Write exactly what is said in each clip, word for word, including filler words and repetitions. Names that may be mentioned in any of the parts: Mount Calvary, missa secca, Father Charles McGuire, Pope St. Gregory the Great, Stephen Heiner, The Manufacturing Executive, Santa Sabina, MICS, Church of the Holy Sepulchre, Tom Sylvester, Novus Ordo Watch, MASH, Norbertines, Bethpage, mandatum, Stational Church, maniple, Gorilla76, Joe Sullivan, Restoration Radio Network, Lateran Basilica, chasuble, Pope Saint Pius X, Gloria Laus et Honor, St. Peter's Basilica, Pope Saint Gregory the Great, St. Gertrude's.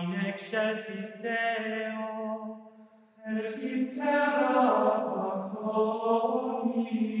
in excelsis Deo, et terra omni.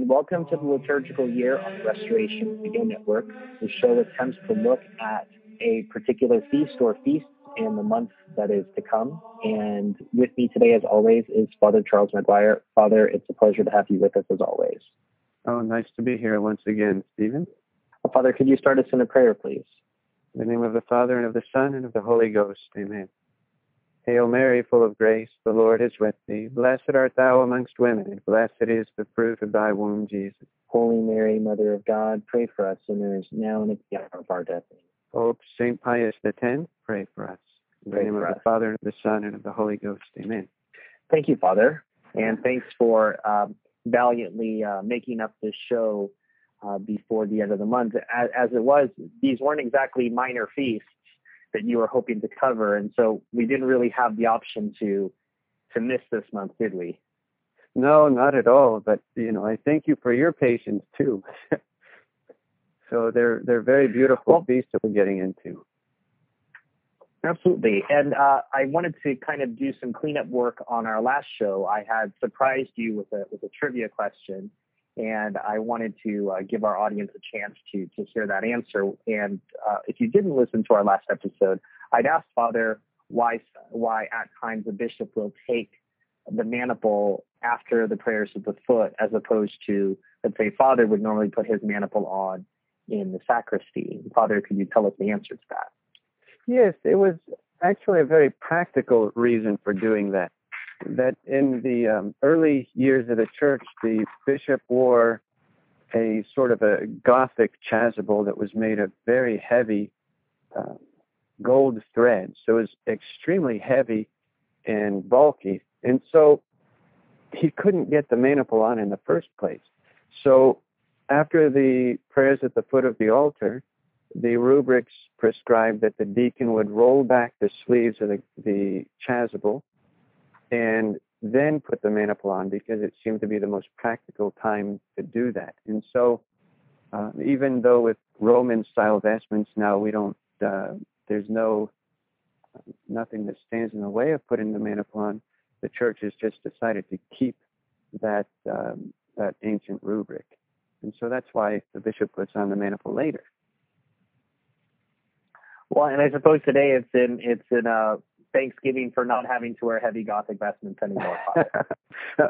Welcome to the liturgical year on the Restoration Radio Network. The show attempts to look at a particular feast or feasts in the month that is to come. And with me today, as always, is Father Charles McGuire. Father, it's a pleasure to have you with us, as always. Oh, nice to be here once again, Stephen. Well, Father, could you start us in a prayer, please? In the name of the Father, and of the Son, and of the Holy Ghost. Amen. Hail Mary, full of grace, the Lord is with thee. Blessed art thou amongst women, and blessed is the fruit of thy womb, Jesus. Holy Mary, Mother of God, pray for us sinners, now and at the hour of our death. Pope Saint Pius X, pray for us. In the name of the Father, and of the Son, and of the Holy Ghost. Amen. Thank you, Father, and thanks for um, valiantly uh, making up this show uh, before the end of the month. As, as it was, these weren't exactly minor feasts that you were hoping to cover, and so we didn't really have the option to to miss this month, did we? No, not at all. But you know, I thank you for your patience too. So they're they're very beautiful well, feasts that we're getting into. Absolutely, and uh, I wanted to kind of do some cleanup work on our last show. I had surprised you with a with a trivia question, and I wanted to uh, give our audience a chance to to hear that answer. And uh, if you didn't listen to our last episode, I'd asked Father why why at times a bishop will take the maniple after the prayers of the foot, as opposed to, let's say, Father would normally put his maniple on in the sacristy. Father, could you tell us the answer to that? Yes, it was actually a very practical reason for doing that. That in the um, early years of the church, the bishop wore a sort of a Gothic chasuble that was made of very heavy uh, gold thread. So it was extremely heavy and bulky. And so he couldn't get the maniple on in the first place. So after the prayers at the foot of the altar, the rubrics prescribed that the deacon would roll back the sleeves of the, the chasuble and then put the maniple on, because it seemed to be the most practical time to do that. And so uh, even though with Roman-style vestments now we don't, uh, there's no, uh, nothing that stands in the way of putting the maniple on, the church has just decided to keep that um, that ancient rubric. And so that's why the bishop puts on the maniple later. Well, and I suppose today it's in, it's in a, Thanksgiving for not having to wear heavy Gothic vestments anymore.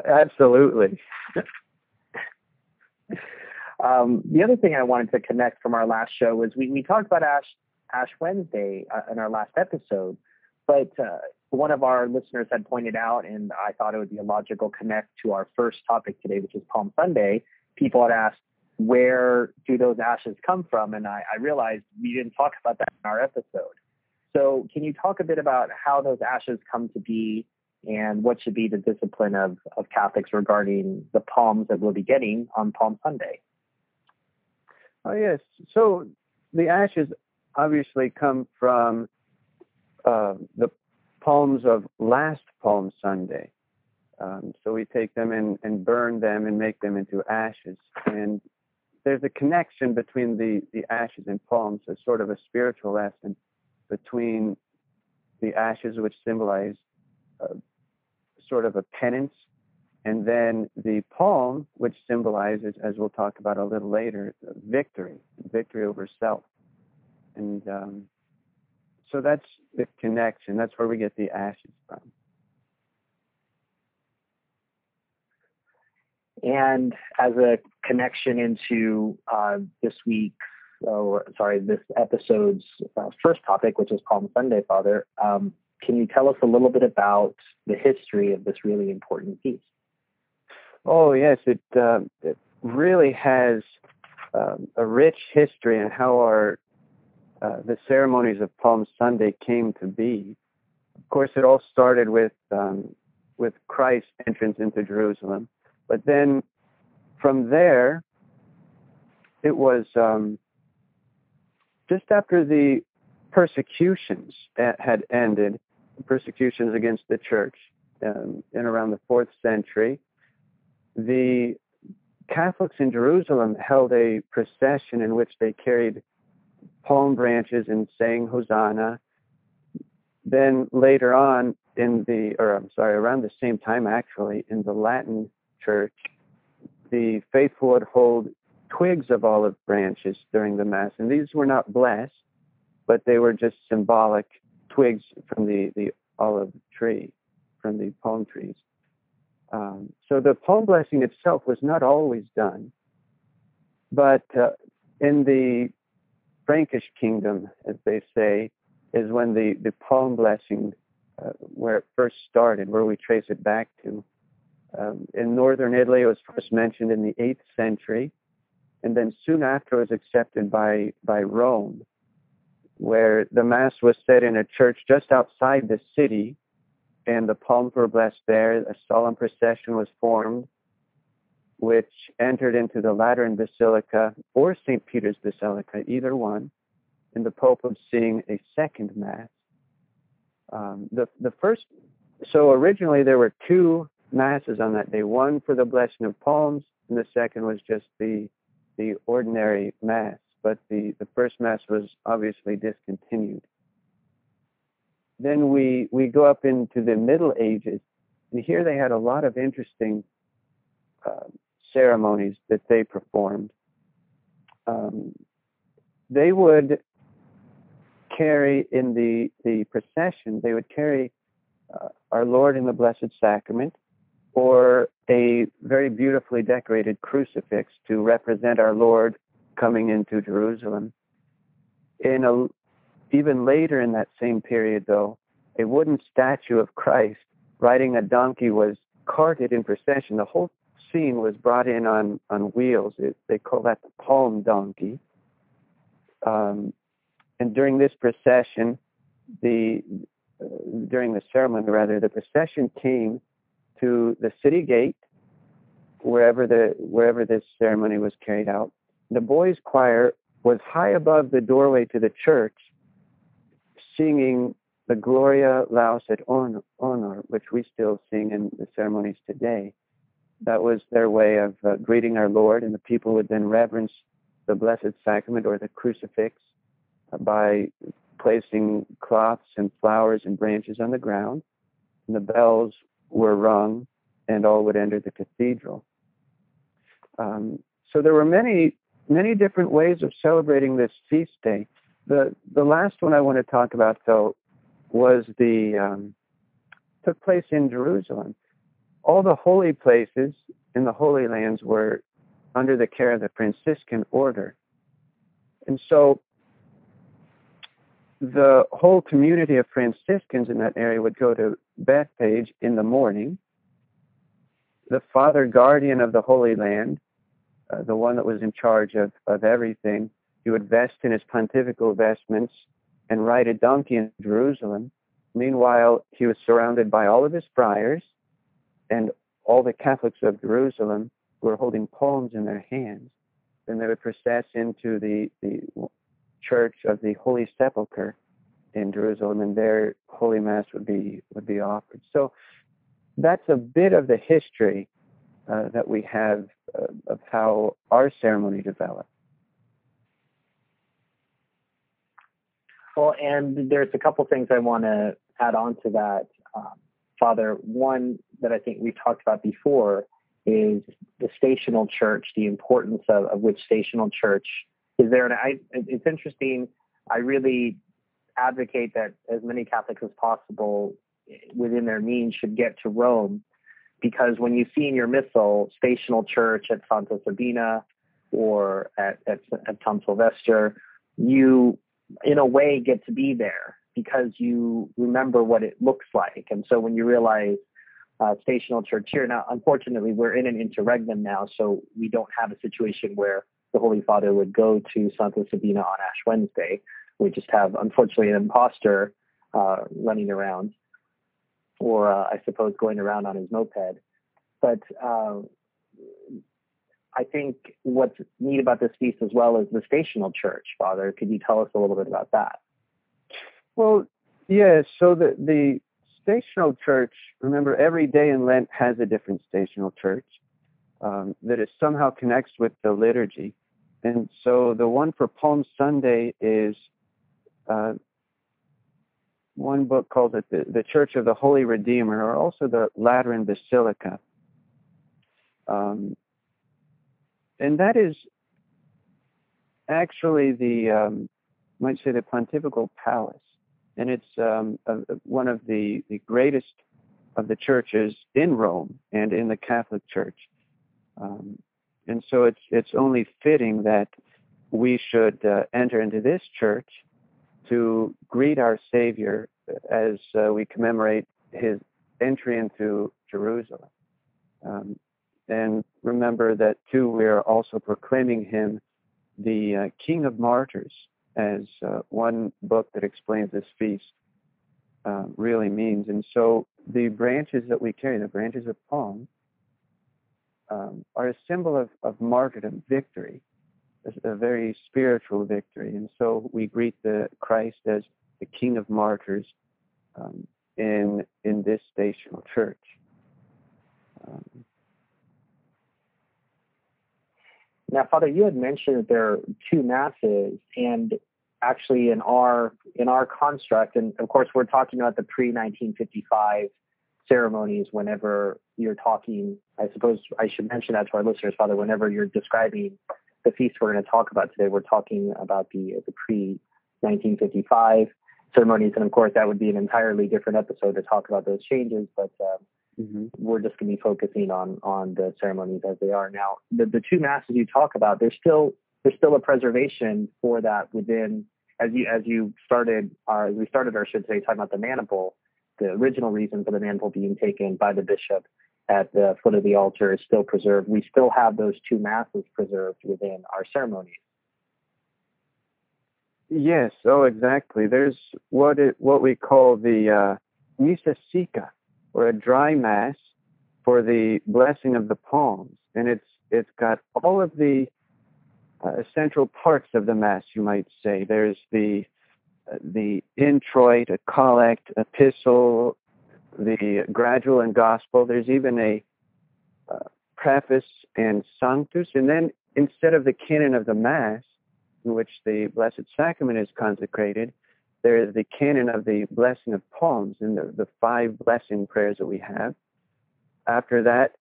Absolutely. um, the other thing I wanted to connect from our last show was we, we talked about Ash Ash Wednesday uh, in our last episode, but uh, one of our listeners had pointed out, and I thought it would be a logical connect to our first topic today, which is Palm Sunday. People had asked, where do those ashes come from? And I, I realized we didn't talk about that in our episode. So can you talk a bit about how those ashes come to be and what should be the discipline of, of Catholics regarding the palms that we'll be getting on Palm Sunday? Oh, yes. So the ashes obviously come from uh, the palms of last Palm Sunday. Um, so we take them and, and burn them and make them into ashes. And there's a connection between the, the ashes and palms, as sort of a spiritual lesson between the ashes, which symbolize uh, sort of a penance, and then the palm, which symbolizes, as we'll talk about a little later, victory, victory over self. And um, So that's the connection. That's where we get the ashes from. And as a connection into uh, this week's, or sorry, this episode's uh, first topic, which is Palm Sunday, Father, um, can you tell us a little bit about the history of this really important piece? Oh, yes. It, uh, it really has um, a rich history in how our uh, the ceremonies of Palm Sunday came to be. Of course, it all started with um, with Christ's entrance into Jerusalem. But then from there, it was um, just after the persecutions had ended, persecutions against the church um, in around the fourth century, the Catholics in Jerusalem held a procession in which they carried palm branches and sang Hosanna. Then later on in the, or I'm sorry, around the same time actually, in the Latin Church, the faithful would hold twigs of olive branches during the Mass, and these were not blessed, but they were just symbolic twigs from the, the olive tree, from the palm trees. Um, so the palm blessing itself was not always done, but uh, in the Frankish kingdom, as they say, is when the, the palm blessing, uh, where it first started, where we trace it back to. Um, in northern Italy, it was first mentioned in the eighth century, and then soon after it was accepted by, by Rome, where the Mass was said in a church just outside the city, and the palms were blessed there. A solemn procession was formed, which entered into the Lateran Basilica or Saint Peter's Basilica, either one, and the Pope was seeing a second Mass. Um, the, the first, so originally there were two Masses on that day, one for the blessing of palms, and the second was just the the ordinary Mass. But the, the first Mass was obviously discontinued. Then we, we go up into the Middle Ages, and here they had a lot of interesting uh, ceremonies that they performed. Um, they would carry in the, the procession, they would carry uh, our Lord in the Blessed Sacrament, or a very beautifully decorated crucifix to represent our Lord coming into Jerusalem. In a, even later in that same period, though, a wooden statue of Christ riding a donkey was carted in procession. The whole scene was brought in on, on wheels. It, they call that the palm donkey. Um, and during this procession, the uh, during the ceremony, rather, the procession came to the city gate, wherever the wherever this ceremony was carried out. The boys' choir was high above the doorway to the church, singing the Gloria Laus et Honor, which we still sing in the ceremonies today. That was their way of uh, greeting our Lord, and the people would then reverence the Blessed Sacrament or the crucifix by placing cloths and flowers and branches on the ground, and the bells were rung, and all would enter the cathedral. Um, so there were many, many different ways of celebrating this feast day. The the last one I want to talk about, though, was the um, took place in Jerusalem. All the holy places in the Holy Lands were under the care of the Franciscan order, and so the whole community of Franciscans in that area would go to Bethpage in the morning. The Father Guardian of the Holy Land, uh, the one that was in charge of, of everything, he would vest in his pontifical vestments and ride a donkey in Jerusalem. Meanwhile, he was surrounded by all of his friars and all the Catholics of Jerusalem who were holding palms in their hands. Then they would process into the, the Church of the Holy Sepulchre in Jerusalem, and their Holy Mass would be would be offered. So that's a bit of the history uh, that we have uh, of how our ceremony developed. Well, and there's a couple things I want to add on to that, um, Father. One that I think we've talked about before is the stational church, the importance of, of which stational church is there. And I, it's interesting, I really advocate that as many Catholics as possible within their means should get to Rome, because when you see in your missal Stational Church at Santa Sabina or at, at, at Tom Sylvester, you in a way get to be there because you remember what it looks like. And so when you realize uh, Stational Church here, now unfortunately we're in an interregnum now, so we don't have a situation where the Holy Father would go to Santa Sabina on Ash Wednesday. We just have, unfortunately, an imposter uh, running around, or uh, I suppose going around on his moped. But uh, I think what's neat about this feast as well is the Stational Church. Father, could you tell us a little bit about that? Well, yes. Yeah, so the, the Stational Church, remember, every day in Lent has a different Stational Church um, that is somehow connects with the liturgy. And so the one for Palm Sunday is uh, one book calls it the, the Church of the Holy Redeemer, or also the Lateran Basilica. Um, and that is actually the, um, you might say, the Pontifical Palace. And it's um, a, one of the, the greatest of the churches in Rome and in the Catholic Church. Um, And so it's it's only fitting that we should uh, enter into this church to greet our Savior as uh, we commemorate his entry into Jerusalem. Um, and remember that, too, we are also proclaiming him the uh, King of Martyrs, as uh, one book that explains this feast uh, really means. And so the branches that we carry, the branches of palm, Um, are a symbol of, of martyrdom, victory, a, a very spiritual victory. And so we greet the Christ as the King of Martyrs um, in in this Stational Church. Um, now, Father, you had mentioned that there are two masses, and actually in our in our construct, and of course we're talking about the pre nineteen fifty-five ceremonies whenever you're talking, I suppose I should mention that to our listeners, Father, whenever you're describing the feast we're going to talk about today, we're talking about the, the pre nineteen fifty-five ceremonies. And of course, that would be an entirely different episode to talk about those changes, but um, mm-hmm. we're just going to be focusing on on the ceremonies as they are now. The, the two masses you talk about, there's still there's still a preservation for that within, as you as you started, our, as we started our show today talking about the maniple. The original reason for the mantle being taken by the bishop at the foot of the altar is still preserved. We still have those two masses preserved within our ceremonies. Yes, oh, exactly. There's what it, what we call the uh, missa secca, or a dry mass for the blessing of the palms, and it's it's got all of the uh, essential parts of the mass, you might say. There's the the introit, a collect, epistle, the gradual and gospel. There's even a uh, preface and sanctus. And then instead of the canon of the Mass, in which the Blessed Sacrament is consecrated, there is the canon of the blessing of palms and the, the five blessing prayers that we have. After that,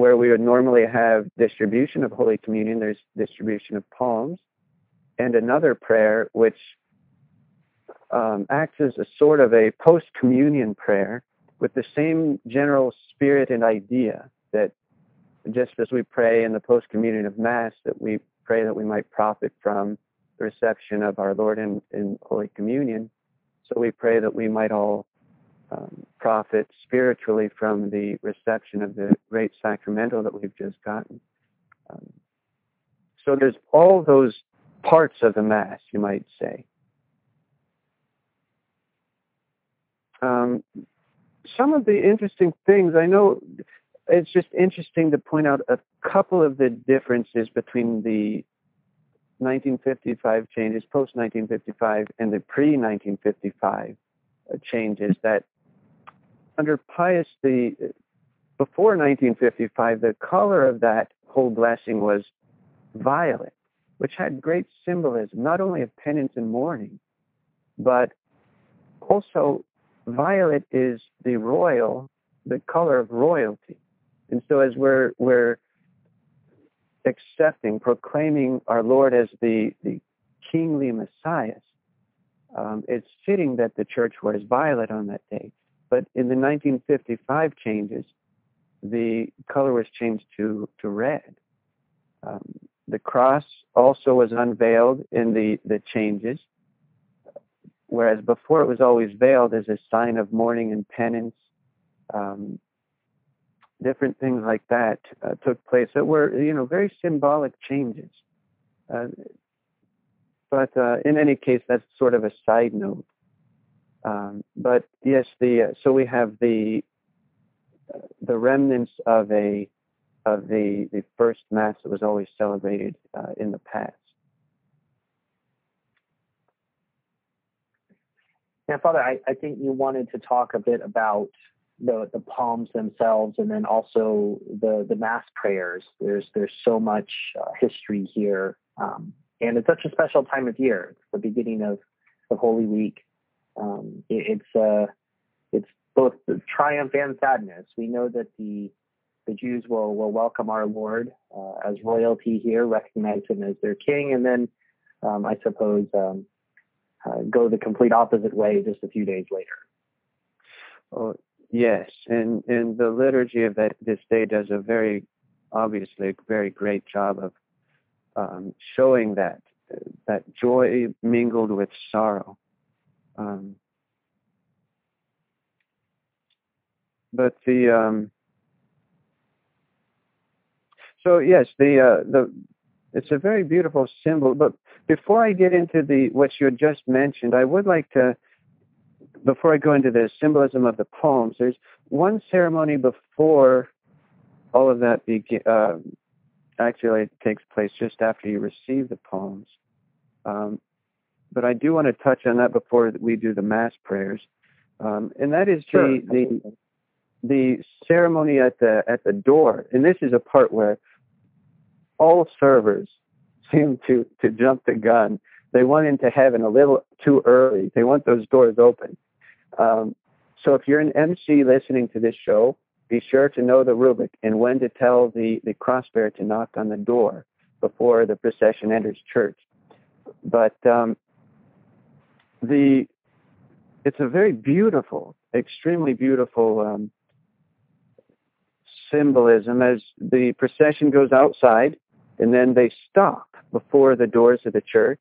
where we would normally have distribution of Holy Communion, there's distribution of palms and another prayer, which Um, acts as a sort of a post-communion prayer with the same general spirit and idea that just as we pray in the post-communion of Mass, that we pray that we might profit from the reception of our Lord in, in Holy Communion. So we pray that we might all um, profit spiritually from the reception of the great sacramental that we've just gotten. Um, so there's all those parts of the Mass, you might say. Um, some of the interesting things, I know it's just interesting to point out a couple of the differences between the nineteen fifty-five changes, post nineteen fifty-five, and the pre nineteen fifty-five changes that under Pius the, before nineteen fifty-five, the color of that whole blessing was violet, which had great symbolism, not only of penance and mourning, but also violet is the royal, the color of royalty. And so as we're we're accepting, proclaiming our Lord as the, the kingly Messiah, Um, it's fitting that the church wears violet on that day. But in the nineteen fifty-five changes, the color was changed to, to red. Um, the cross also was unveiled in the, the changes, whereas before it was always veiled as a sign of mourning and penance. Um, different things like that uh, took place that were, you know, very symbolic changes. Uh, but uh, in any case, that's sort of a side note. Um, but yes, the uh, so we have the uh, the remnants of a of the, the first Mass that was always celebrated uh, in the past. Now, Father, I, I think you wanted to talk a bit about the the palms themselves, and then also the the Mass prayers. There's there's so much uh, history here, um, and it's such a special time of year. It's the beginning of the Holy Week. Um, it, it's uh, it's both triumph and sadness. We know that the the Jews will, will welcome our Lord uh, as royalty here, recognize him as their king, and then um, I suppose um, uh, go the complete opposite way just a few days later. Oh, yes, and, and the liturgy of that this day does a very, obviously, a very great job of um, showing that, that joy mingled with sorrow. Um, but the um, so yes, the uh, the it's a very beautiful symbol. But before I get into the what you had just mentioned, I would like to, before I go into the symbolism of the palms, there's one ceremony before all of that begin. Uh, actually, it takes place just after you receive the palms. Um, But I do want to touch on that before we do the Mass prayers, um, and that is sure. the, the the ceremony at the at the door. And this is a part where all servers seem to, to jump the gun. They went into heaven a little too early. They want those doors open. Um, so if you're an M C listening to this show, be sure to know the rubric and when to tell the the crossbearer to knock on the door before the procession enters church. But um, The it's a very beautiful, extremely beautiful um, symbolism as the procession goes outside, and then they stop before the doors of the church.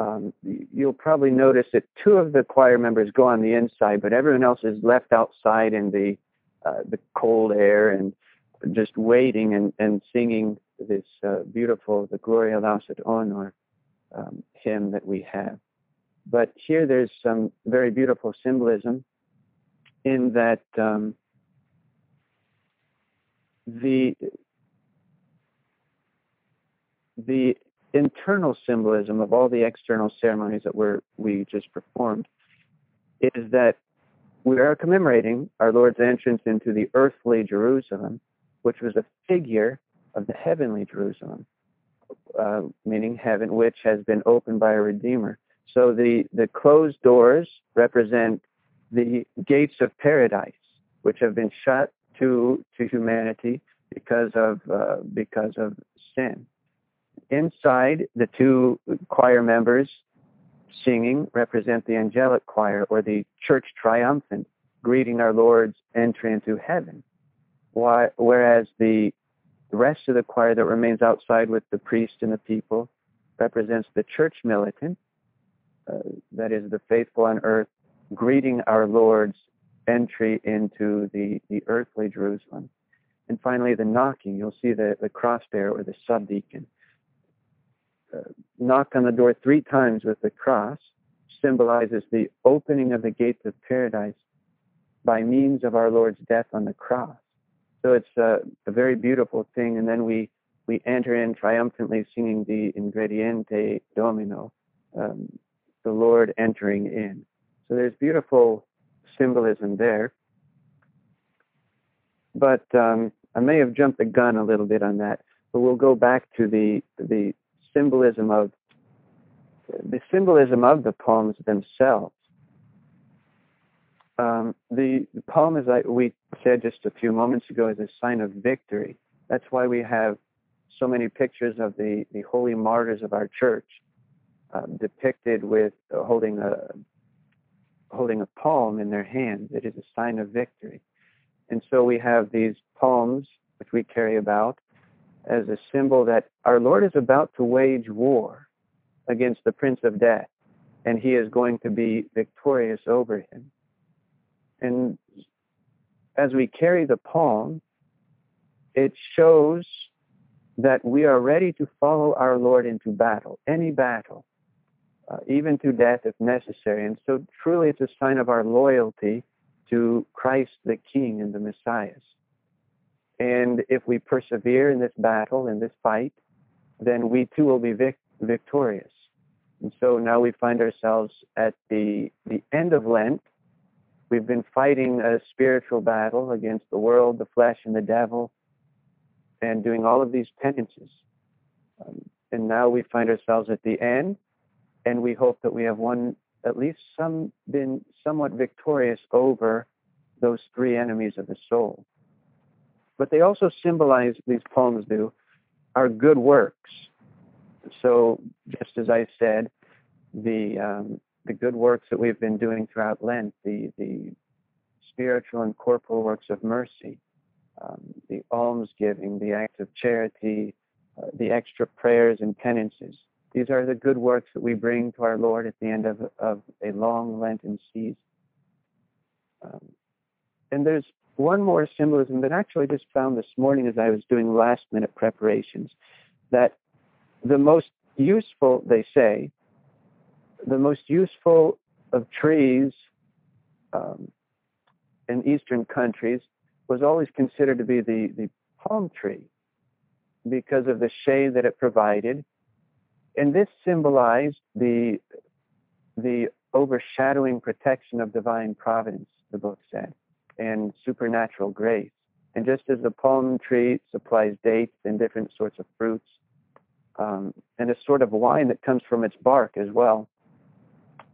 Um, you'll probably notice that two of the choir members go on the inside, but everyone else is left outside in the uh, the cold air and just waiting and, and singing this uh, beautiful "The Gloria Lauset Honor" um, hymn that we have. But here there's some very beautiful symbolism in that um, the the internal symbolism of all the external ceremonies that we're, we just performed is that we are commemorating our Lord's entrance into the earthly Jerusalem, which was a figure of the heavenly Jerusalem, uh, meaning heaven, which has been opened by a Redeemer. So the, the closed doors represent the gates of paradise, which have been shut to to humanity because of uh, because of sin. Inside, the two choir members singing represent the angelic choir or the church triumphant, greeting our Lord's entry into heaven. Why, whereas the rest of the choir that remains outside with the priest and the people represents the church militant. Uh, that is the faithful on earth greeting our Lord's entry into the, the earthly Jerusalem. And finally, the knocking. You'll see the, the crossbearer or the subdeacon uh, knock on the door three times with the cross, symbolizes the opening of the gates of paradise by means of our Lord's death on the cross. So it's uh, a very beautiful thing. And then we, we enter in triumphantly singing the Ingrediente Domino, um, the Lord entering in. So there's beautiful symbolism there. But um, I may have jumped the gun a little bit on that, but we'll go back to the the symbolism of the symbolism of the palms themselves. Um, the, the palm, as I, we said just a few moments ago, is a sign of victory. That's why we have so many pictures of the, the holy martyrs of our church. um, depicted with uh, holding a holding a palm in their hand. It is a sign of victory. And so we have these palms, which we carry about, as a symbol that our Lord is about to wage war against the Prince of Death, and he is going to be victorious over him. And as we carry the palm, it shows that we are ready to follow our Lord into battle, any battle, uh, even to death if necessary. And so truly it's a sign of our loyalty to Christ the King and the Messiah. And if we persevere in this battle, in this fight, then we too will be vic- victorious. And so now we find ourselves at the, the end of Lent. We've been fighting a spiritual battle against the world, the flesh, and the devil, and doing all of these penances. Um, and now we find ourselves at the end, and we hope that we have won at least some, been somewhat victorious over those three enemies of the soul. But they also symbolize, these palms do, our good works. So just as I said, the um, the good works that we've been doing throughout Lent, the, the spiritual and corporal works of mercy, um, the almsgiving, the acts of charity, uh, the extra prayers and penances, these are the good works that we bring to our Lord at the end of, of a long Lenten season. Um, and there's one more symbolism that I actually just found this morning as I was doing last-minute preparations, that the most useful, they say, the most useful of trees um, in Eastern countries was always considered to be the, the palm tree because of the shade that it provided. And this symbolized the, the overshadowing protection of divine providence, the book said, and supernatural grace. And just as the palm tree supplies dates and different sorts of fruits, um, and a sort of wine that comes from its bark as well,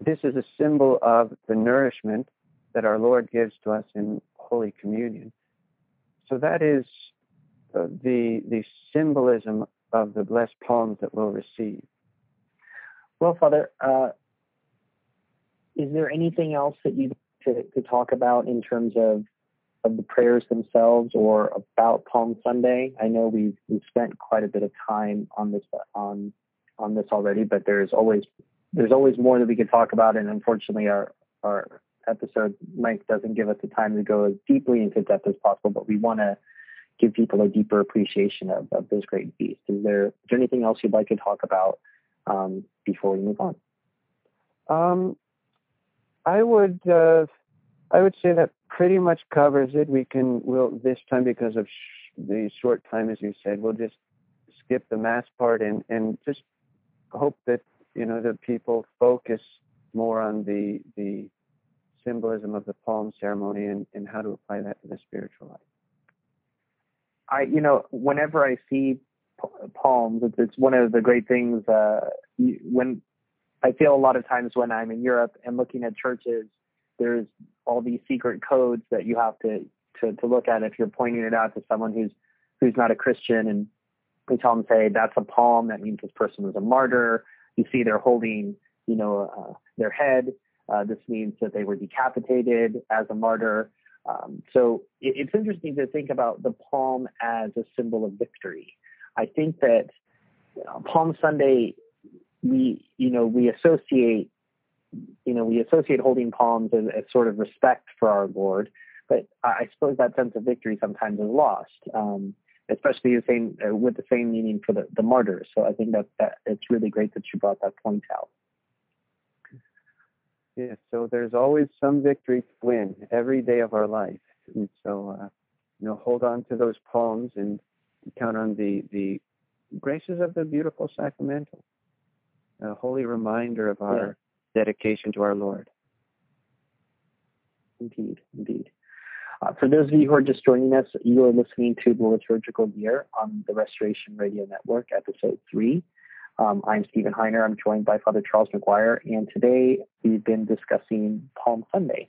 this is a symbol of the nourishment that our Lord gives to us in Holy Communion. So that is uh, the, the symbolism of the blessed palms that we'll receive. Well, Father, uh, is there anything else that you'd To, to talk about in terms of, of the prayers themselves or about Palm Sunday? I know we've we've spent quite a bit of time on this on on this already, but there's always there's always more that we could talk about, and unfortunately our our episode length doesn't give us the time to go as deeply into depth as possible. But we want to give people a deeper appreciation of, of this great feast. Is there is there anything else you'd like to talk about um, before we move on? Um. I would, uh, I would say that pretty much covers it. We can, we'll this time because of sh- the short time, as you said, we'll just skip the mass part and, and just hope that you know that people focus more on the the symbolism of the palm ceremony and, and how to apply that to the spiritual life. I, you know, whenever I see palms, it's, it's one of the great things uh, when. I feel a lot of times when I'm in Europe and looking at churches, there's all these secret codes that you have to, to, to look at if you're pointing it out to someone who's who's not a Christian, and we tell them, say, that's a palm, that means this person was a martyr. You see they're holding, you know, uh, their head. Uh, this means that they were decapitated as a martyr. Um, so it, it's interesting to think about the palm as a symbol of victory. I think that you know, Palm Sunday, we, you know, we associate, you know, we associate holding palms as, as sort of respect for our Lord, but I suppose that sense of victory sometimes is lost, um, especially the same uh, with the same meaning for the, the martyrs. So I think that, that it's really great that you brought that point out. Yeah. So there's always some victory to win every day of our life, and so uh, you know, hold on to those palms and count on the the graces of the beautiful sacramental. A holy reminder of our yeah. dedication to our Lord. Indeed, indeed. Uh, for those of you who are just joining us, you are listening to The Liturgical Year on the Restoration Radio Network, Episode three. Um, I'm Stephen Heiner. I'm joined by Father Charles McGuire, and today we've been discussing Palm Sunday.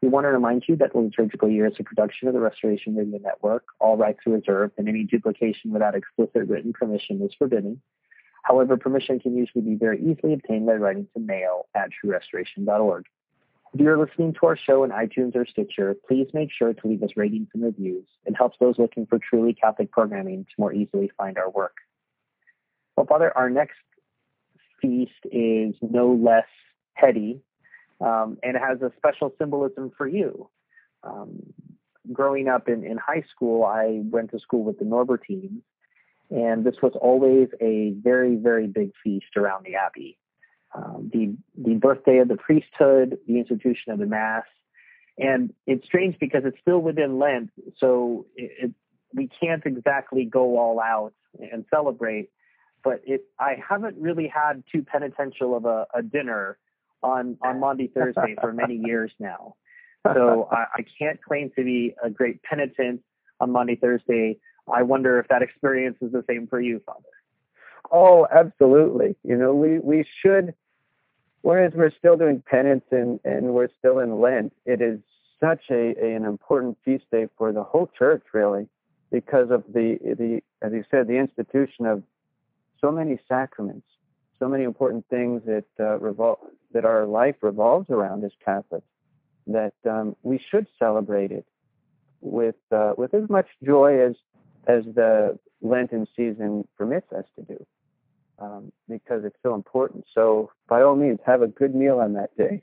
We want to remind you that The Liturgical Year is a production of the Restoration Radio Network. All rights are reserved, and any duplication without explicit written permission is forbidden. However, permission can usually be very easily obtained by writing to mail at true restoration dot org. If you are listening to our show in iTunes or Stitcher, please make sure to leave us ratings and reviews. It helps those looking for truly Catholic programming to more easily find our work. Well, Father, our next feast is no less heady, um, and it has a special symbolism for you. Um, growing up in, in high school, I went to school with the Norbertines, and this was always a very, very big feast around the Abbey. Um, the the birthday of the priesthood, the institution of the Mass. And it's strange because it's still within Lent, so it, it, we can't exactly go all out and celebrate. But it, I haven't really had too penitential of a, a dinner on, on Maundy Thursday for many years now. So I, I can't claim to be a great penitent on Maundy Thursday. I wonder if that experience is the same for you, Father. Oh, absolutely. You know, we, we should, whereas we're still doing penance and, and we're still in Lent, it is such a, a an important feast day for the whole church, really, because of the, the as you said, the institution of so many sacraments, so many important things that uh, revol- that our life revolves around as Catholics, that um, we should celebrate it with uh, with as much joy as as the Lenten season permits us to do, um, because it's so important. So by all means, have a good meal on that day.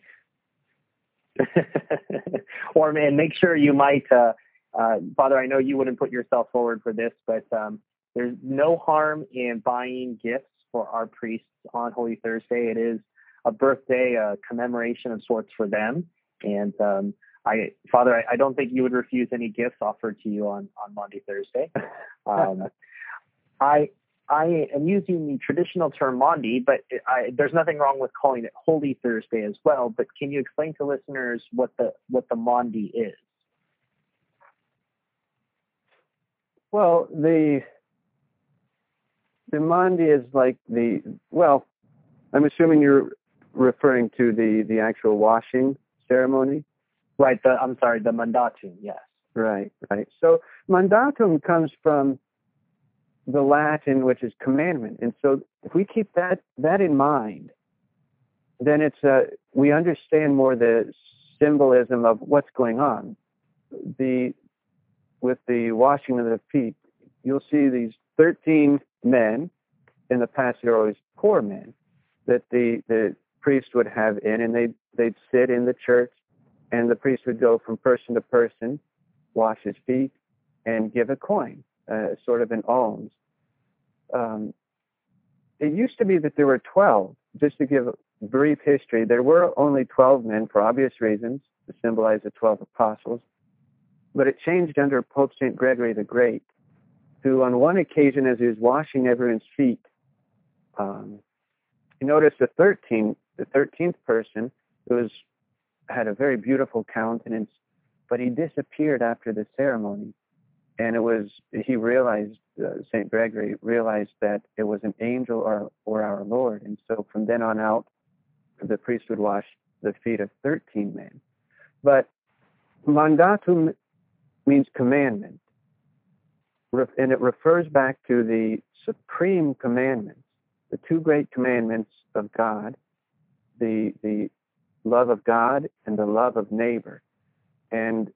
Or, man, make sure you might, uh, uh, Father, I know you wouldn't put yourself forward for this, but um, there's no harm in buying gifts for our priests on Holy Thursday. It is a birthday, a commemoration of sorts for them. And um, I, Father, I, I don't think you would refuse any gifts offered to you on, on Maundy Thursday. Um, I I am using the traditional term Maundy, but I, there's nothing wrong with calling it Holy Thursday as well. But can you explain to listeners what the what the Maundy is? Well, the the Maundy is like the well. I'm assuming you're referring to the, the actual washing ceremony, right? The I'm sorry, the mandatum. Yes. Right. Right. So mandatum comes from the Latin, which is commandment. And so if we keep that that in mind, then it's uh, we understand more the symbolism of what's going on. The with the washing of the feet, you'll see these thirteen men. In the past, they're always poor men that the, the priest would have in, and they'd, they'd sit in the church, and the priest would go from person to person, wash his feet, and give a coin. Uh, sort of an alms. Um, it used to be that there were twelve. Just to give a brief history, there were only twelve men for obvious reasons to symbolize the twelve apostles, but it changed under Pope Saint Gregory the Great, who on one occasion, as he was washing everyone's feet, um, he noticed the thirteenth, the thirteenth person who was had a very beautiful countenance, but he disappeared after the ceremony. And it was, he realized, uh, Saint Gregory realized that it was an angel or, or our Lord. And so from then on out, the priest would wash the feet of thirteen men. But mandatum means commandment, and it refers back to the supreme commandments, the two great commandments of God, the the love of God and the love of neighbor. And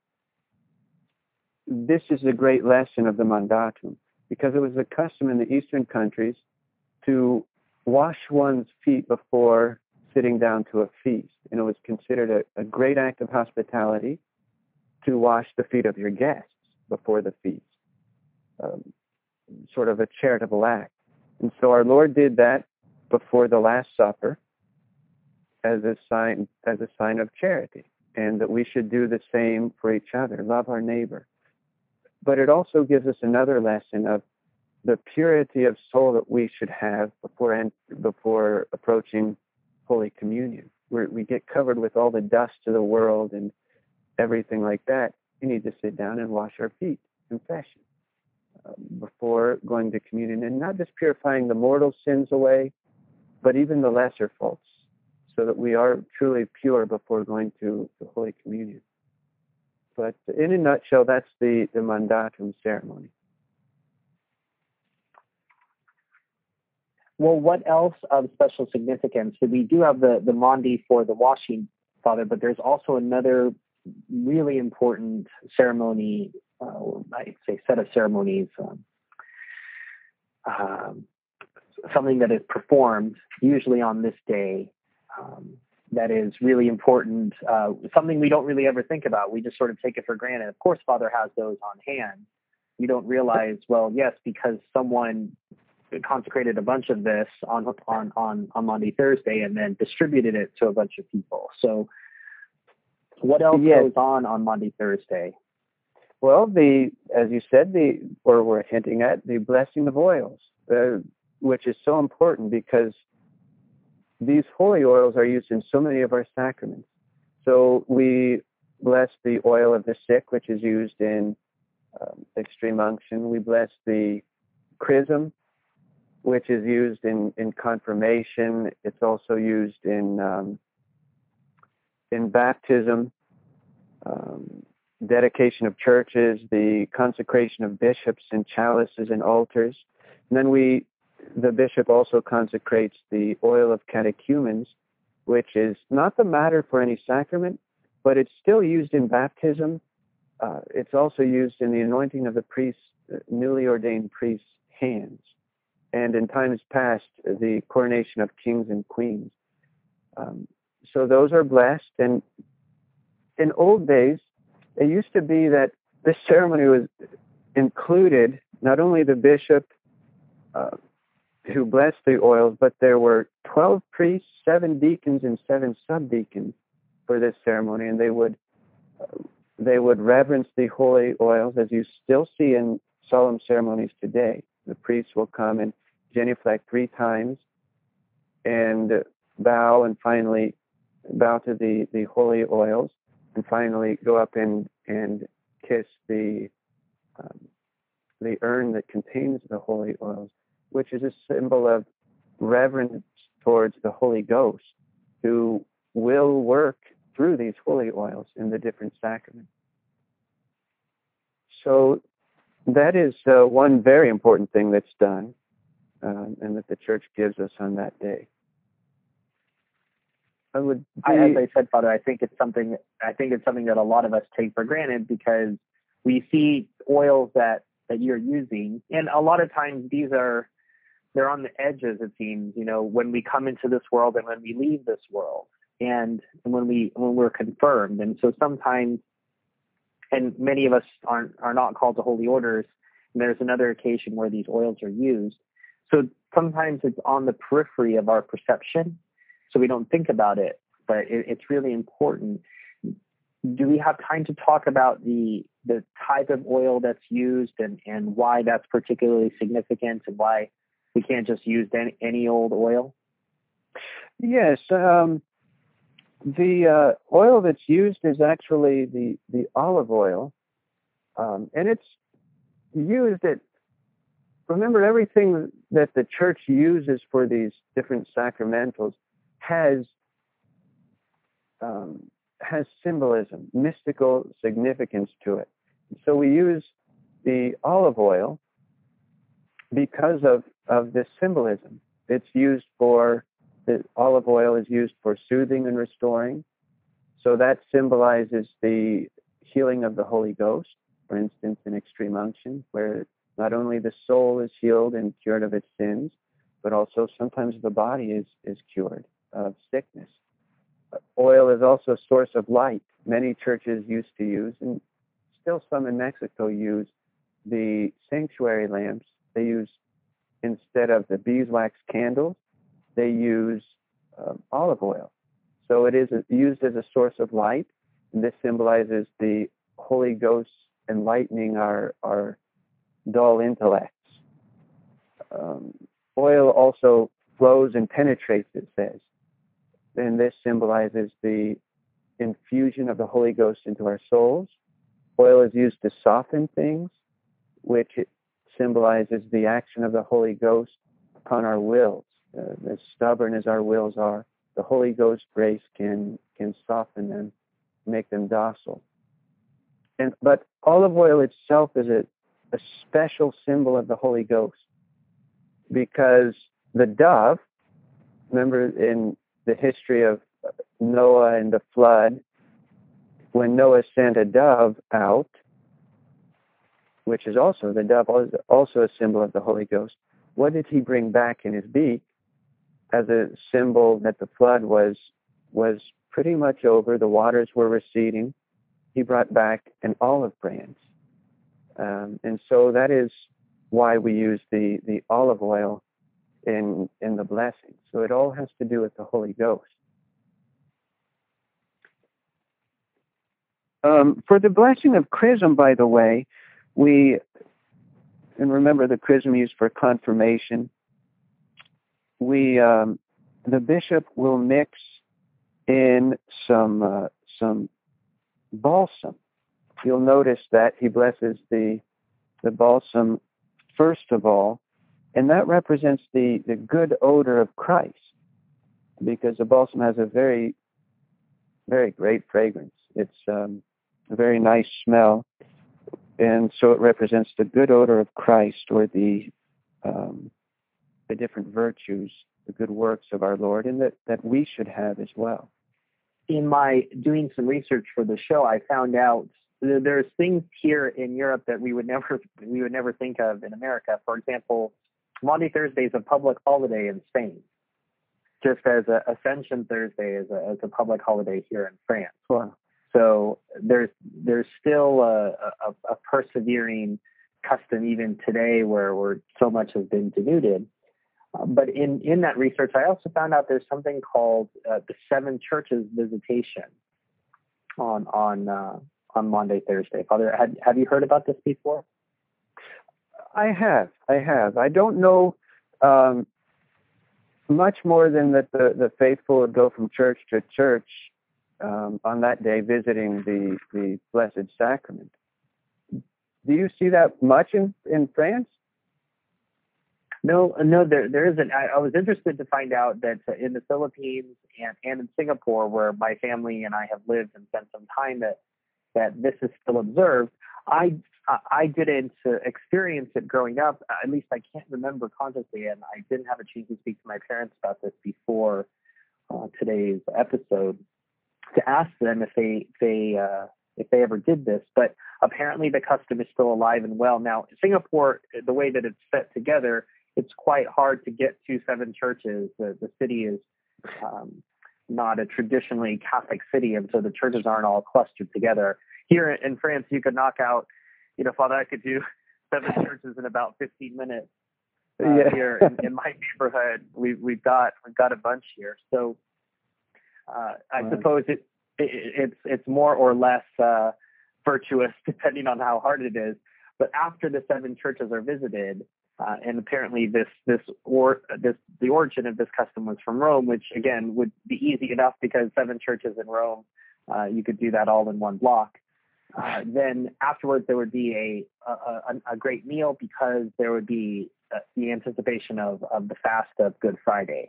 this is a great lesson of the mandatum, because it was a custom in the Eastern countries to wash one's feet before sitting down to a feast. And it was considered a, a great act of hospitality to wash the feet of your guests before the feast, um, sort of a charitable act. And so our Lord did that before the Last Supper as a sign, as a sign of charity, and that we should do the same for each other, love our neighbor. But it also gives us another lesson of the purity of soul that we should have before and before approaching Holy Communion. We're, we get covered with all the dust of the world and everything like that. We need to sit down and wash our feet, confession, uh, before going to communion, and not just purifying the mortal sins away, but even the lesser faults, so that we are truly pure before going to the Holy Communion. But in a nutshell, that's the, the mandatum ceremony. Well, what else of special significance? So we do have the, the Maundy for the washing, Father, but there's also another really important ceremony, uh, I'd say set of ceremonies, um, um, something that is performed usually on this day um, that is really important, uh, something we don't really ever think about. We just sort of take it for granted. Of course, Father has those on hand. You don't realize, well, yes, because someone consecrated a bunch of this on on on on Maundy Thursday and then distributed it to a bunch of people. So what else yes. goes on on Maundy Thursday? Well, the as you said, the or we're hinting at the blessing of oils, uh, which is so important because these holy oils are used in so many of our sacraments. So we bless the oil of the sick, which is used in um, extreme unction. We bless the chrism, which is used in, in confirmation. It's also used in um, in baptism, um, dedication of churches, the consecration of bishops and chalices and altars. And then we, the bishop also consecrates the oil of catechumens, which is not the matter for any sacrament, but it's still used in baptism. Uh, it's also used in the anointing of the priest's, newly ordained priest's hands. And in times past, the coronation of kings and queens. Um, so those are blessed. And in old days, it used to be that this ceremony was included, not only the bishop uh, who blessed the oils, but there were twelve priests, seven deacons, and seven subdeacons for this ceremony. And they would uh, they would reverence the holy oils, as you still see in solemn ceremonies today. The priests will come and genuflect three times and bow and finally bow to the, the holy oils and finally go up and, and kiss the um, the urn that contains the holy oils, which is a symbol of reverence towards the Holy Ghost, who will work through these holy oils in the different sacraments. So that is uh, one very important thing that's done um, and that the church gives us on that day. I would be... I, as I said, Father, I think it's something I think it's something that a lot of us take for granted because we see oils that, that you're using, and a lot of times these are they're on the edges, it seems, you know, when we come into this world and when we leave this world and when we when we're confirmed. And so sometimes, and many of us aren't, are not called to holy orders, and there's another occasion where these oils are used. So sometimes it's on the periphery of our perception, so we don't think about it, but it, it's really important. Do we have time to talk about the the type of oil that's used and, and why that's particularly significant and why we can't just use any, any old oil? Yes, um... The uh, oil that's used is actually the, the olive oil, um, and it's used at, remember, everything that the church uses for these different sacramentals has um, has symbolism, mystical significance to it. So we use the olive oil because of, of this symbolism. It's used for The olive oil is used for soothing and restoring. So that symbolizes the healing of the Holy Ghost, for instance, in extreme unction, where not only the soul is healed and cured of its sins, but also sometimes the body is, is cured of sickness. Oil is also a source of light. Many churches used to use, and still some in Mexico use, the sanctuary lamps. They use, instead of the beeswax candles, they use um, olive oil. So it is used as a source of light. And this symbolizes the Holy Ghost enlightening our, our dull intellects. Um, oil also flows and penetrates, it says. And this symbolizes the infusion of the Holy Ghost into our souls. Oil is used to soften things, which symbolizes the action of the Holy Ghost upon our wills. Uh, as stubborn as our wills are, the Holy Ghost grace can can soften them, make them docile. And but olive oil itself is a, a special symbol of the Holy Ghost, because the dove, remember in the history of Noah and the flood, when Noah sent a dove out, which is also, the dove is also a symbol of the Holy Ghost. What did he bring back in his beak as a symbol that the flood was was pretty much over, the waters were receding? He brought back an olive branch. Um, and so that is why we use the, the olive oil in in the blessing. So it all has to do with the Holy Ghost. Um, for the blessing of chrism, by the way, we, and remember the chrism used for confirmation, we, um, the bishop will mix in some uh, some balsam. You'll notice that he blesses the the balsam first of all, and that represents the, the good odor of Christ, because the balsam has a very, very great fragrance. It's um, a very nice smell, and so it represents the good odor of Christ, or the um, the different virtues, the good works of our Lord, and that, that we should have as well. In my doing some research for the show, I found out there's things here in Europe that we would never we would never think of in America. For example, Maundy Thursday is a public holiday in Spain, just as a Ascension Thursday is a, as a public holiday here in France. Wow. So there's there's still a, a, a persevering custom even today where, where so much has been denuded. Uh, but in, in that research, I also found out there's something called uh, the Seven Churches Visitation on on uh, on Maundy Thursday. Father, had, have you heard about this before? I have. I have. I don't know um, much more than that the, the faithful would go from church to church Um, on that day, visiting the, the Blessed Sacrament. Do you see that much in, in France? No, no, there there isn't. I, I was interested to find out that in the Philippines and, and in Singapore, where my family and I have lived and spent some time, that that this is still observed. I I didn't experience it growing up. At least I can't remember consciously, and I didn't have a chance to speak to my parents about this before uh, today's episode, to ask them if they they uh, if they ever did this, but apparently the custom is still alive and well. Now, Singapore, the way that it's set together, it's quite hard to get to seven churches. The, the city is um, not a traditionally Catholic city, and so the churches aren't all clustered together. Here in France, you could knock out, you know, Father, I could do seven churches in about fifteen minutes. Uh, yeah. Here in, in my neighborhood, we we've got we've got a bunch here, so. Uh, I right. suppose it, it, it's it's more or less uh, virtuous, depending on how hard it is. But after the seven churches are visited, uh, and apparently this this or this the origin of this custom was from Rome, which again would be easy enough because seven churches in Rome, uh, you could do that all in one block. Uh, then afterwards there would be a a, a, a great meal, because there would be uh, the anticipation of, of the fast of Good Friday.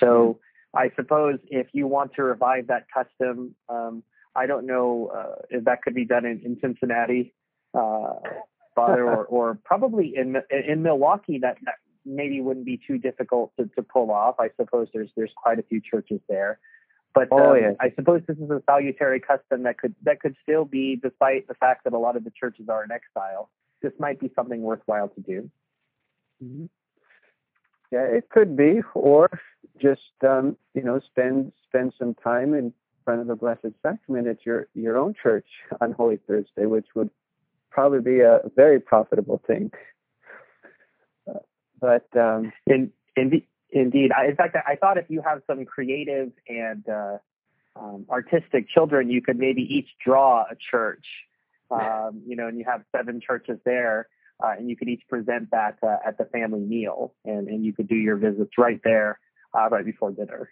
So. Mm-hmm. I suppose if you want to revive that custom, um, I don't know uh, if that could be done in, in Cincinnati, uh, Father, or, or probably in in Milwaukee. That, that maybe wouldn't be too difficult to, to pull off. I suppose there's there's quite a few churches there, but um, oh, yes. I suppose this is a salutary custom that could that could still be, despite the fact that a lot of the churches are in exile. This might be something worthwhile to do. Mm-hmm. Yeah, it could be, or just um, you know, spend spend some time in front of the Blessed Sacrament at your, your own church on Holy Thursday, which would probably be a very profitable thing. Uh, but um, in, in, indeed, I, in fact, I thought if you have some creative and uh, um, artistic children, you could maybe each draw a church, um, you know, and you have seven churches there. Uh, and you could each present that uh, at the family meal, and, and you could do your visits right there, uh, right before dinner.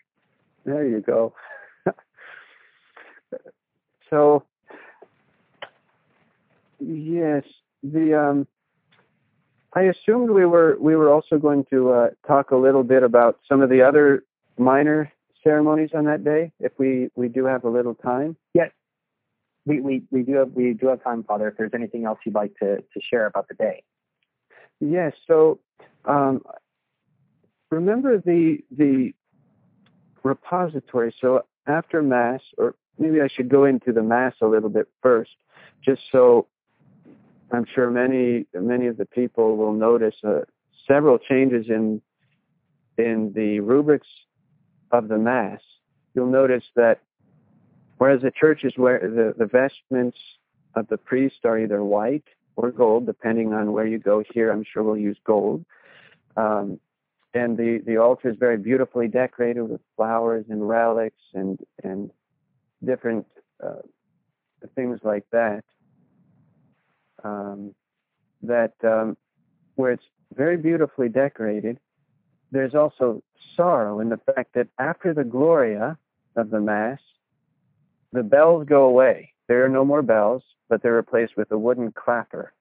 There you go. So, yes, the um, I assumed we were we were also going to uh, talk a little bit about some of the other minor ceremonies on that day, if we, we do have a little time. Yes. We, we we do have we do have time, Father, if there's anything else you'd like to, to share about the day. Yes, so um, remember the the repository. So after Mass, or maybe I should go into the Mass a little bit first, just so I'm sure many many of the people will notice uh, several changes in in the rubrics of the Mass. You'll notice that whereas the churches where the, the vestments of the priest are either white or gold, depending on where you go. Here, I'm sure we'll use gold. Um, and the, the altar is very beautifully decorated with flowers and relics and, and different uh, things like that. Um, that um, where it's very beautifully decorated, there's also sorrow in the fact that after the Gloria of the Mass, the bells go away. There are no more bells, but they're replaced with a wooden clapper.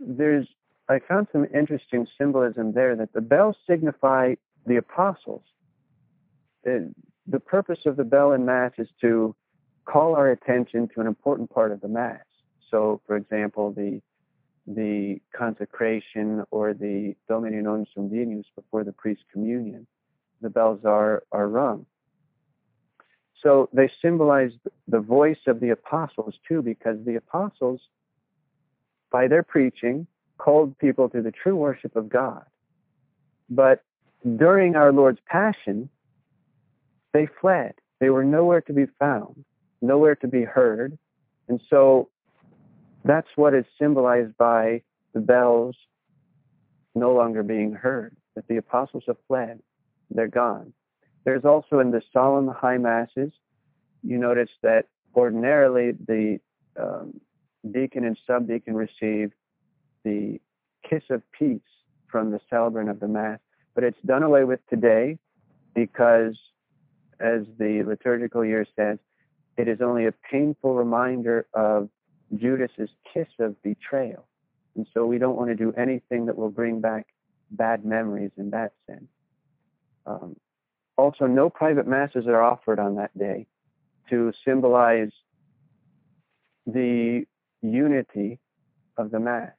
There's, I found some interesting symbolism there that the bells signify the apostles. The, the purpose of the bell in Mass is to call our attention to an important part of the Mass. So, for example, the the consecration or the Domine non sum dignus before the priest's communion, the bells are, are rung. So they symbolize the voice of the apostles, too, because the apostles, by their preaching, called people to the true worship of God. But during our Lord's Passion, they fled. They were nowhere to be found, nowhere to be heard. And so that's what is symbolized by the bells no longer being heard, that the apostles have fled. They're gone. There's also in the solemn high masses, you notice that ordinarily the um, deacon and subdeacon receive the kiss of peace from the celebrant of the Mass, but it's done away with today because, as the liturgical year says, it is only a painful reminder of Judas's kiss of betrayal. And so we don't want to do anything that will bring back bad memories in that sense. Um, Also, no private masses are offered on that day to symbolize the unity of the Mass,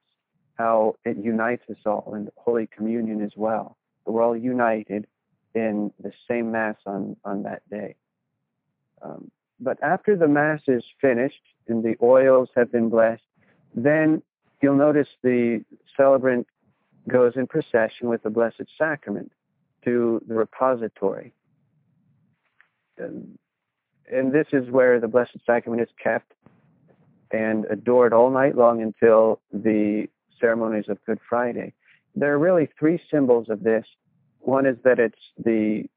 how it unites us all, and Holy Communion as well. We're all united in the same Mass on, on that day. Um, but after the Mass is finished and the oils have been blessed, then you'll notice the celebrant goes in procession with the Blessed Sacrament to the repository. And, and this is where the Blessed Sacrament is kept and adored all night long until the ceremonies of Good Friday. There are really three symbols of this. One is that it's the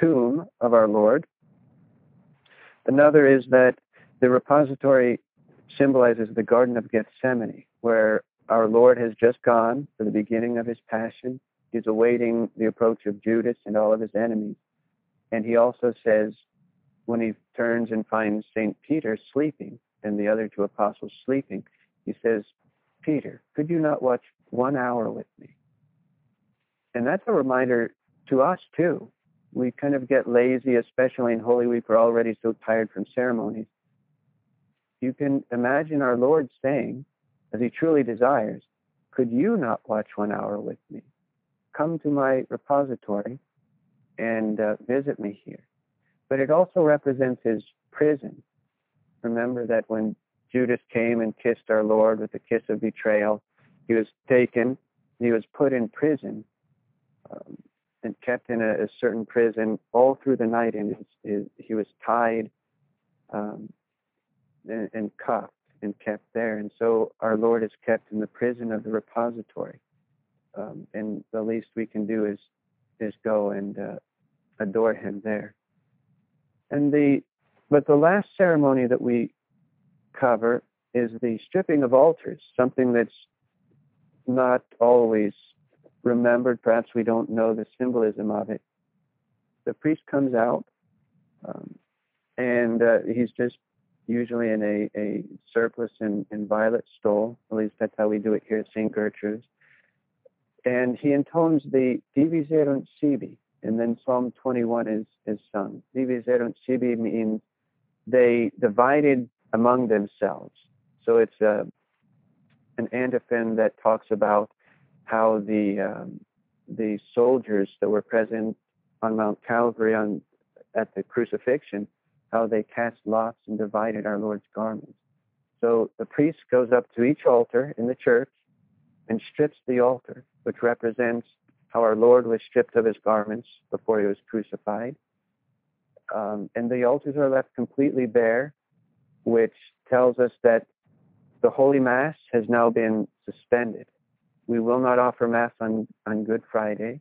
tomb of our Lord. Another is that the repository symbolizes the Garden of Gethsemane, where our Lord has just gone for the beginning of his passion. He's awaiting the approach of Judas and all of his enemies. And he also says, when he turns and finds Saint Peter sleeping and the other two apostles sleeping, he says, "Peter, could you not watch one hour with me?" And that's a reminder to us, too. We kind of get lazy, especially in Holy Week. We're already so tired from ceremonies. You can imagine our Lord saying, as he truly desires, "Could you not watch one hour with me? Come to my repository and uh, visit me here." But it also represents his prison. Remember that when Judas came and kissed our Lord with the kiss of betrayal, he was taken, he was put in prison um, and kept in a, a certain prison all through the night, and his, his, he was tied um, and, and cuffed and kept there. And so our Lord is kept in the prison of the repository. Um, and the least we can do is is go and uh, adore him there. And the but the last ceremony that we cover is the stripping of altars, something that's not always remembered. Perhaps we don't know the symbolism of it. The priest comes out, um, and uh, he's just usually in a, a surplice and, and violet stole. At least that's how we do it here at Saint Gertrude's. And he intones the Divi Zerunt Sibi, and then Psalm twenty-one is, is sung. Divi Zerunt Sibi means they divided among themselves. So it's a, an antiphon that talks about how the um, the soldiers that were present on Mount Calvary on at the crucifixion, how they cast lots and divided our Lord's garments. So the priest goes up to each altar in the church and strips the altar, which represents how our Lord was stripped of his garments before he was crucified. Um, and the altars are left completely bare, which tells us that the Holy Mass has now been suspended. We will not offer Mass on, on Good Friday,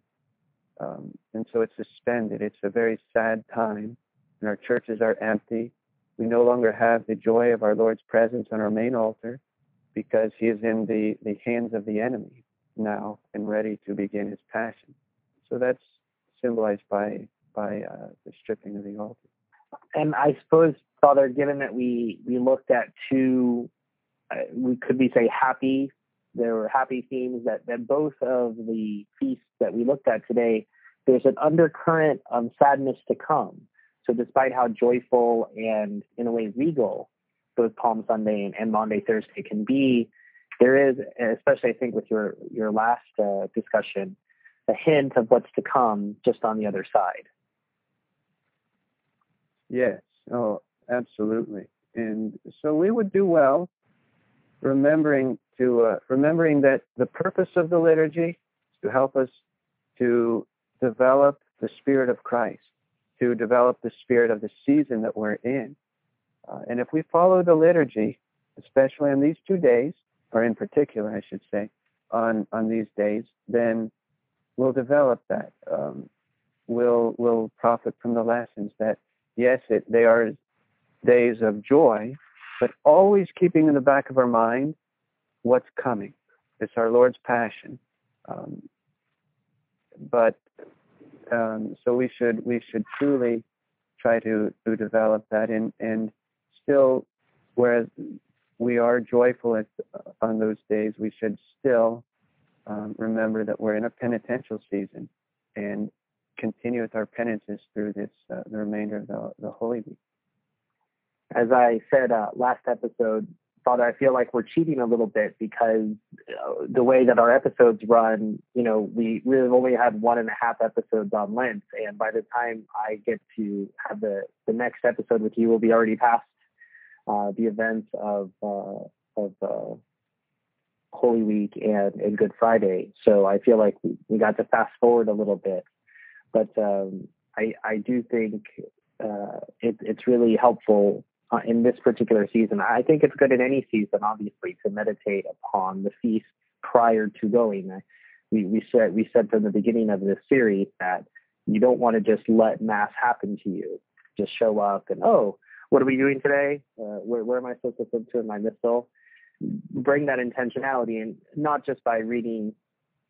um, and so it's suspended. It's a very sad time, and our churches are empty. We no longer have the joy of our Lord's presence on our main altar because he is in the, the hands of the enemy now and ready to begin his passion. So that's symbolized by by uh, the stripping of the altar. And I suppose, Father, given that we, we looked at two, uh, we could we say happy, there were happy themes that, that both of the feasts that we looked at today, there's an undercurrent of sadness to come. So despite how joyful and, in a way, regal both Palm Sunday and Maundy Thursday can be, there is, especially I think with your, your last uh, discussion, a hint of what's to come just on the other side. Yes, oh, absolutely. And so we would do well remembering to uh, remembering that the purpose of the liturgy is to help us to develop the Spirit of Christ, to develop the spirit of the season that we're in. Uh, and if we follow the liturgy, especially on these two days, or in particular, I should say, on, on these days, then we'll develop that. Um, we'll we'll profit from the lessons that, yes, it, they are days of joy, but always keeping in the back of our mind what's coming. It's our Lord's passion. Um, but... Um, so we should we should truly try to, to develop that, and, and still, whereas we are joyful at, on those days, we should still um, remember that we're in a penitential season and continue with our penances through this uh, the remainder of the, the Holy Week. As I said uh, last episode, Father, I feel like we're cheating a little bit because uh, the way that our episodes run, you know, we really only had one and a half episodes on Lent. And by the time I get to have the, the next episode with you, we'll be already past uh, the events of uh, of uh, Holy Week and, and Good Friday. So I feel like we, we got to fast forward a little bit. But um, I, I do think uh, it, it's really helpful Uh, in this particular season. I think it's good in any season, obviously, to meditate upon the feast prior to going. We, we said we said from the beginning of this series that you don't want to just let Mass happen to you. Just show up and, oh, what are we doing today? Uh, where, where am I supposed to flip to in my missal? Bring that intentionality, and not just by reading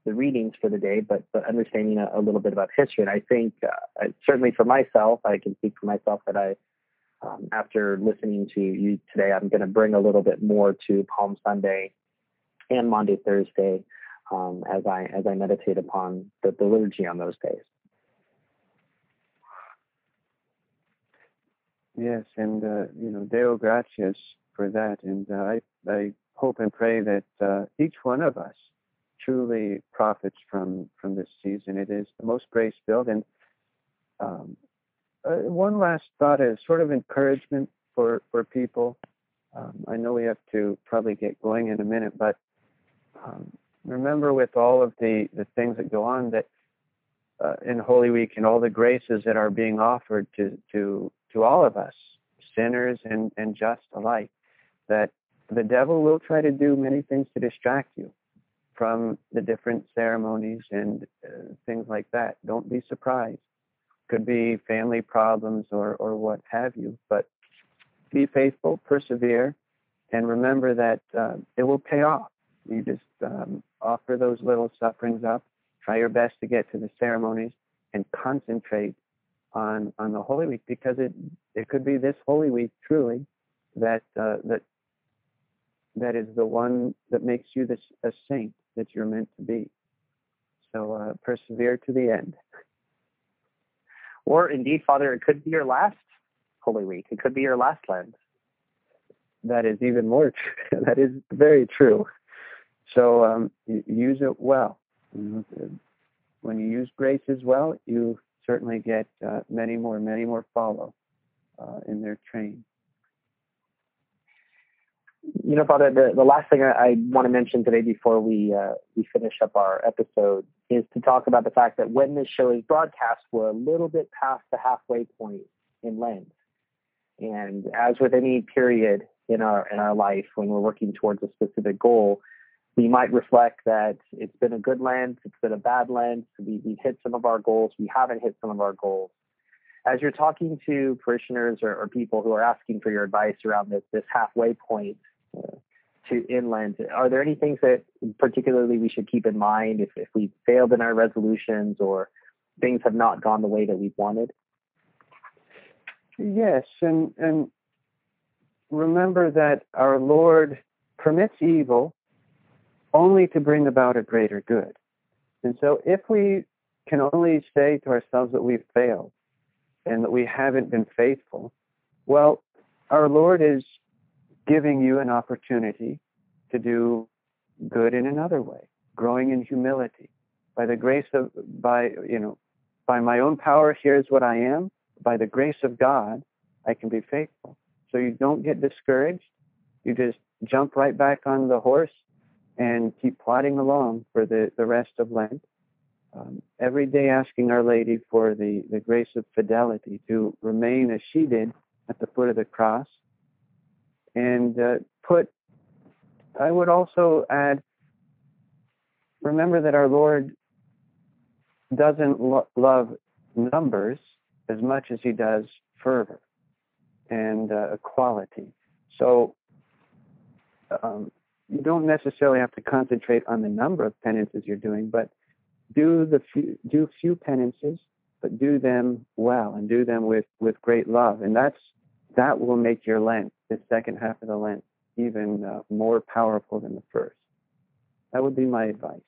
the readings for the day, but, but understanding a, a little bit about history. And I think, uh, certainly for myself, I can speak for myself that I Um, after listening to you today, I'm going to bring a little bit more to Palm Sunday and Maundy Thursday um, as I as I meditate upon the, the liturgy on those days. Yes, and uh, you know, Deo gratias for that, and uh, I I hope and pray that uh, each one of us truly profits from from this season. It is the most grace-filled, and um, Uh, one last thought is sort of encouragement for, for people. Um, I know we have to probably get going in a minute, but um, remember with all of the, the things that go on that uh, in Holy Week and all the graces that are being offered to, to, to all of us, sinners and, and just alike, that the devil will try to do many things to distract you from the different ceremonies and uh, things like that. Don't be surprised. Could be family problems or, or what have you, but be faithful, persevere, and remember that uh, it will pay off. You just um, offer those little sufferings up, try your best to get to the ceremonies, and concentrate on, on the Holy Week, because it it could be this Holy Week truly that uh, that that is the one that makes you this a saint that you're meant to be. So uh, persevere to the end. Or indeed, Father, it could be your last Holy Week. It could be your last Lent. That is even more true. That is very true. So um, use it well. You know, when you use graces well, you certainly get uh, many more, many more follow uh, in their train. You know, Father, the, the last thing I, I want to mention today before we uh, we finish up our episode is to talk about the fact that when this show is broadcast, we're a little bit past the halfway point in Lent. And as with any period in our in our life, when we're working towards a specific goal, we might reflect that it's been a good Lent, it's been a bad Lent, we, we've hit some of our goals, we haven't hit some of our goals. As you're talking to parishioners or, or people who are asking for your advice around this this halfway point, to inland, are there any things that particularly we should keep in mind if, if we failed in our resolutions or things have not gone the way that we wanted? Yes, and and remember that our Lord permits evil only to bring about a greater good. And so if we can only say to ourselves that we've failed and that we haven't been faithful, well, our Lord is giving you an opportunity to do good in another way, growing in humility. By the grace of, by, you know, by my own power, here's what I am. By the grace of God, I can be faithful. So you don't get discouraged. You just jump right back on the horse and keep plodding along for the, the rest of Lent. Um, every day asking Our Lady for the, the grace of fidelity to remain as she did at the foot of the cross. And uh, put, I would also add, remember that our Lord doesn't lo- love numbers as much as he does fervor and uh, equality. So um, you don't necessarily have to concentrate on the number of penances you're doing, but do the few, do few penances, but do them well and do them with, with great love. And that's that will make your Lent, the second half of the Lent, even uh, more powerful than the first. That would be my advice.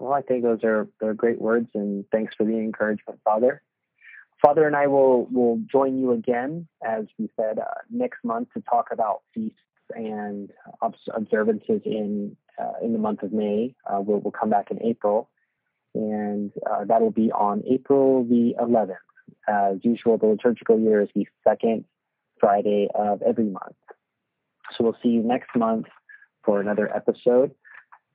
Well, I think those are they're great words, and thanks for the encouragement, Father. Father and I will, will join you again, as we said, uh, next month to talk about feasts and observances in uh, in the month of May. Uh, we'll, we'll come back in April, and uh, that will be on April the eleventh. As usual, the liturgical year is the second Friday of every month. So we'll see you next month for another episode.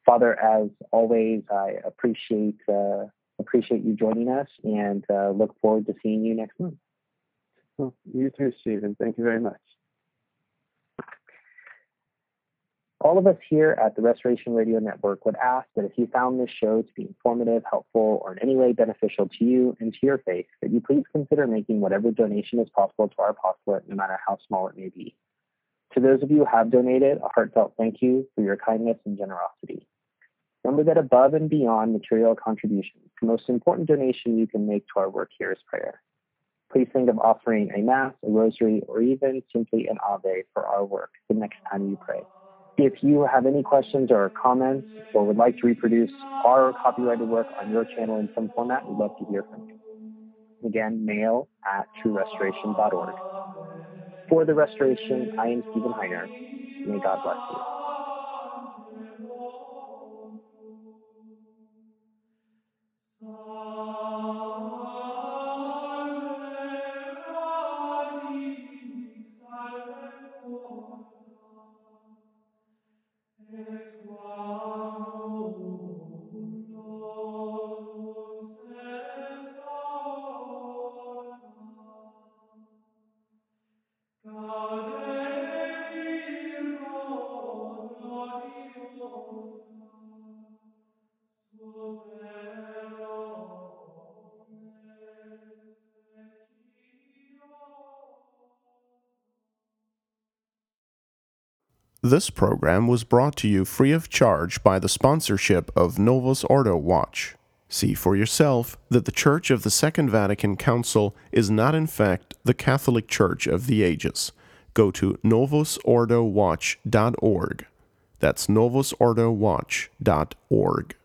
Father, as always, I appreciate uh, appreciate you joining us and uh, look forward to seeing you next month. Well, you too, Stephen. Thank you very much. All of us here at the Restoration Radio Network would ask that if you found this show to be informative, helpful, or in any way beneficial to you and to your faith, that you please consider making whatever donation is possible to our apostolate, no matter how small it may be. To those of you who have donated, a heartfelt thank you for your kindness and generosity. Remember that above and beyond material contributions, the most important donation you can make to our work here is prayer. Please think of offering a Mass, a Rosary, or even simply an Ave for our work the next time you pray. If you have any questions or comments or would like to reproduce our copyrighted work on your channel in some format, we'd love to hear from you. Again, mail at true restoration dot org. For The Restoration, I am Stephen Heiner. May God bless you. This program was brought to you free of charge by the sponsorship of Novus Ordo Watch. See for yourself that the Church of the Second Vatican Council is not in fact the Catholic Church of the Ages. Go to novus ordo watch dot org. That's novus ordo watch dot org.